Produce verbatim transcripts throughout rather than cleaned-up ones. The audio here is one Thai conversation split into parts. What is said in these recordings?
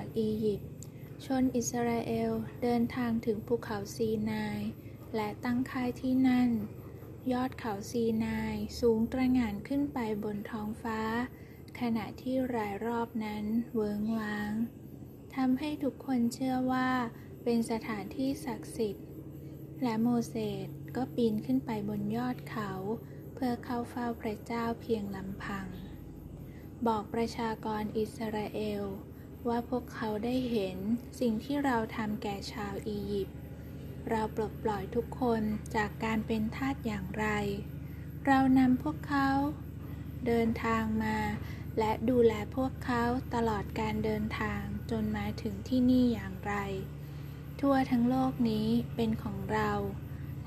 จากอียิปต์ชนอิสราเอลเดินทางถึงภูเขาซีนายและตั้งค่ายที่นั่นยอดเขาซีนายสูงตระหง่านขึ้นไปบนท้องฟ้าขณะที่รายรอบนั้นเวิ้งว้างทำให้ทุกคนเชื่อว่าเป็นสถานที่ศักดิ์สิทธิ์และโมเสสก็ปีนขึ้นไปบนยอดเขาเพื่อเข้าเฝ้าพระเจ้าเพียงลำพังบอกประชากรอิสราเอลว่าพวกเขาได้เห็นสิ่งที่เราทำแก่ชาวอียิปต์เราปลดปล่อยทุกคนจากการเป็นทาสอย่างไรเรานำพวกเขาเดินทางมาและดูแลพวกเขาตลอดการเดินทางจนมาถึงที่นี่อย่างไรทั่วทั้งโลกนี้เป็นของเรา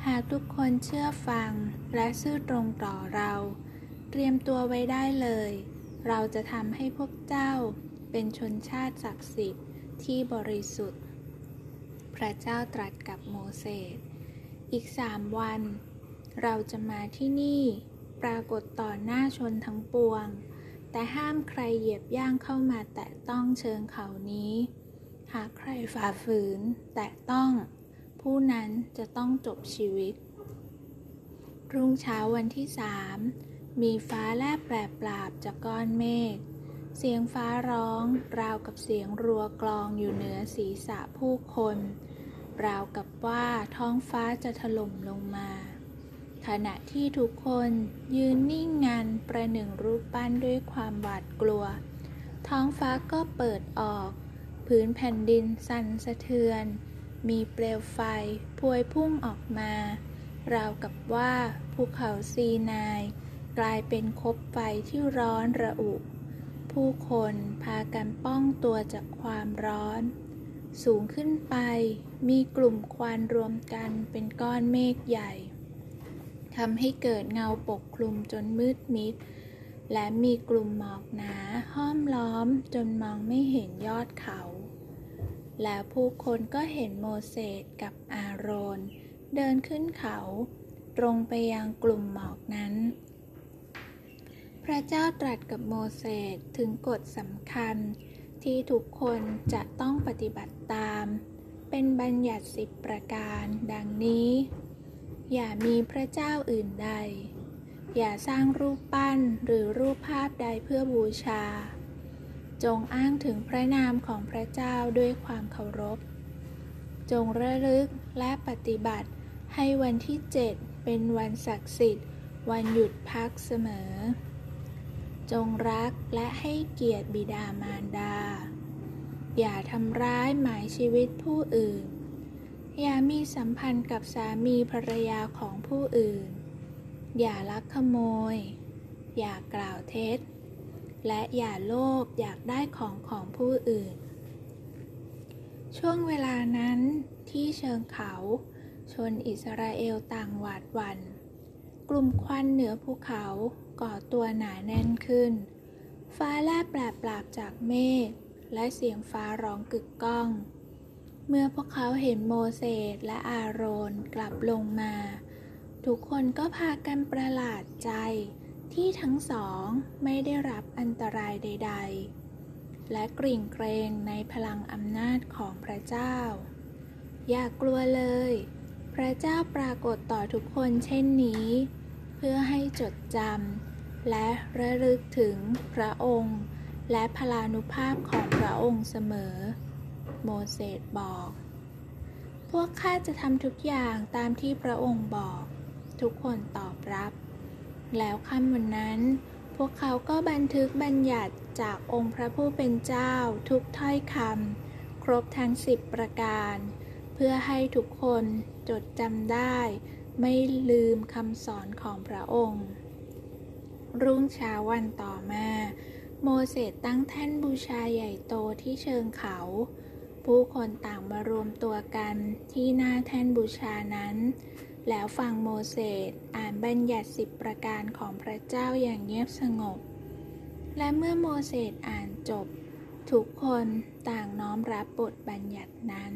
หากทุกคนเชื่อฟังและซื่อตรงต่อเราเตรียมตัวไว้ได้เลยเราจะทำให้พวกเจ้าเป็นชนชาติศักดิ์สิทธิ์ที่บริสุทธิ์พระเจ้าตรัสกับโมเสสอีกสามวันเราจะมาที่นี่ปรากฏต่อหน้าชนทั้งปวงแต่ห้ามใครเหยียบย่างเข้ามาแตะต้องเชิงเขานี้หากใครฝ่าฝืนแตะต้องผู้นั้นจะต้องจบชีวิตรุ่งเช้าวันที่สามมีฟ้าแลบแปรปราบจากก้อนเมฆเสียงฟ้าร้องราวกับเสียงรัวกลองอยู่เหนือศีรษะผู้คนราวกับว่าท้องฟ้าจะถล่มลงมาขณะที่ทุกคนยืนนิ่งงันประหนึ่งรูปปั้นด้วยความหวาดกลัวท้องฟ้าก็เปิดออกพื้นแผ่นดินสั่นสะเทือนมีเปลวไฟพวยพุ่งออกมาราวกับว่าภูเขาซีนายกลายเป็นคบไฟที่ร้อนระอุผู้คนพากันป้องตัวจากความร้อนสูงขึ้นไปมีกลุ่มควันรวมกันเป็นก้อนเมฆใหญ่ทำให้เกิดเงาปกคลุมจนมืดมิดและมีกลุ่มหมอกหนาห้อมล้อมจนมองไม่เห็นยอดเขาแล้วผู้คนก็เห็นโมเสสกับอาโรนเดินขึ้นเขาตรงไปยังกลุ่มหมอกนั้นพระเจ้าตรัสกับโมเสสถึงกฎสำคัญที่ทุกคนจะต้องปฏิบัติตามเป็นบัญญัติสิบประการดังนี้อย่ามีพระเจ้าอื่นใดอย่าสร้างรูปปั้นหรือรูปภาพใดเพื่อบูชาจงอ้างถึงพระนามของพระเจ้าด้วยความเคารพจงระลึกและปฏิบัติให้วันที่เจ็ดเป็นวันศักดิ์สิทธิ์วันหยุดพักเสมอจงรักและให้เกียรติบิดามารดาอย่าทำร้ายหมายชีวิตผู้อื่นอย่ามีสัมพันธ์กับสามีภรรยาของผู้อื่นอย่าลักขโมยอย่ากล่าวเท็จและอย่าโลภอยากได้ของของผู้อื่นช่วงเวลานั้นที่เชิงเขาชนอิสราเอลต่างหวาดหวั่นกลุ่มควันเหนือภูเขาก่อตัวหนาแน่นขึ้นฟ้าแลบแปรปราบจากเมฆและเสียงฟ้าร้องกึกก้องเมื่อพวกเขาเห็นโมเสสและอาโรนกลับลงมาทุกคนก็พากันประหลาดใจที่ทั้งสองไม่ได้รับอันตรายใดๆและกริ่งเกรงในพลังอำนาจของพระเจ้าอย่ากลัวเลยพระเจ้าปรากฏต่อทุกคนเช่นนี้เพื่อให้จดจำและระลึกถึงพระองค์และพลานุภาพของพระองค์เสมอโมเสสบอกพวกข้าจะทำทุกอย่างตามที่พระองค์บอกทุกคนตอบรับแล้วค่ำวันนั้นพวกเขาก็บันทึกบัญญัติจากองค์พระผู้เป็นเจ้าทุกถ้อยคำครบทั้งสิบประการเพื่อให้ทุกคนจดจำได้ไม่ลืมคำสอนของพระองค์รุ่งเช้าวันต่อมาโมเสสตั้งแท่นบูชาใหญ่โตที่เชิงเขาผู้คนต่างมารวมตัวกันที่หน้าแท่นบูชานั้นแล้วฟังโมเสสอ่านบัญญัติสิบประการของพระเจ้าอย่างเงียบสงบและเมื่อโมเสสอ่านจบทุกคนต่างน้อมรับบทบัญญัตินั้น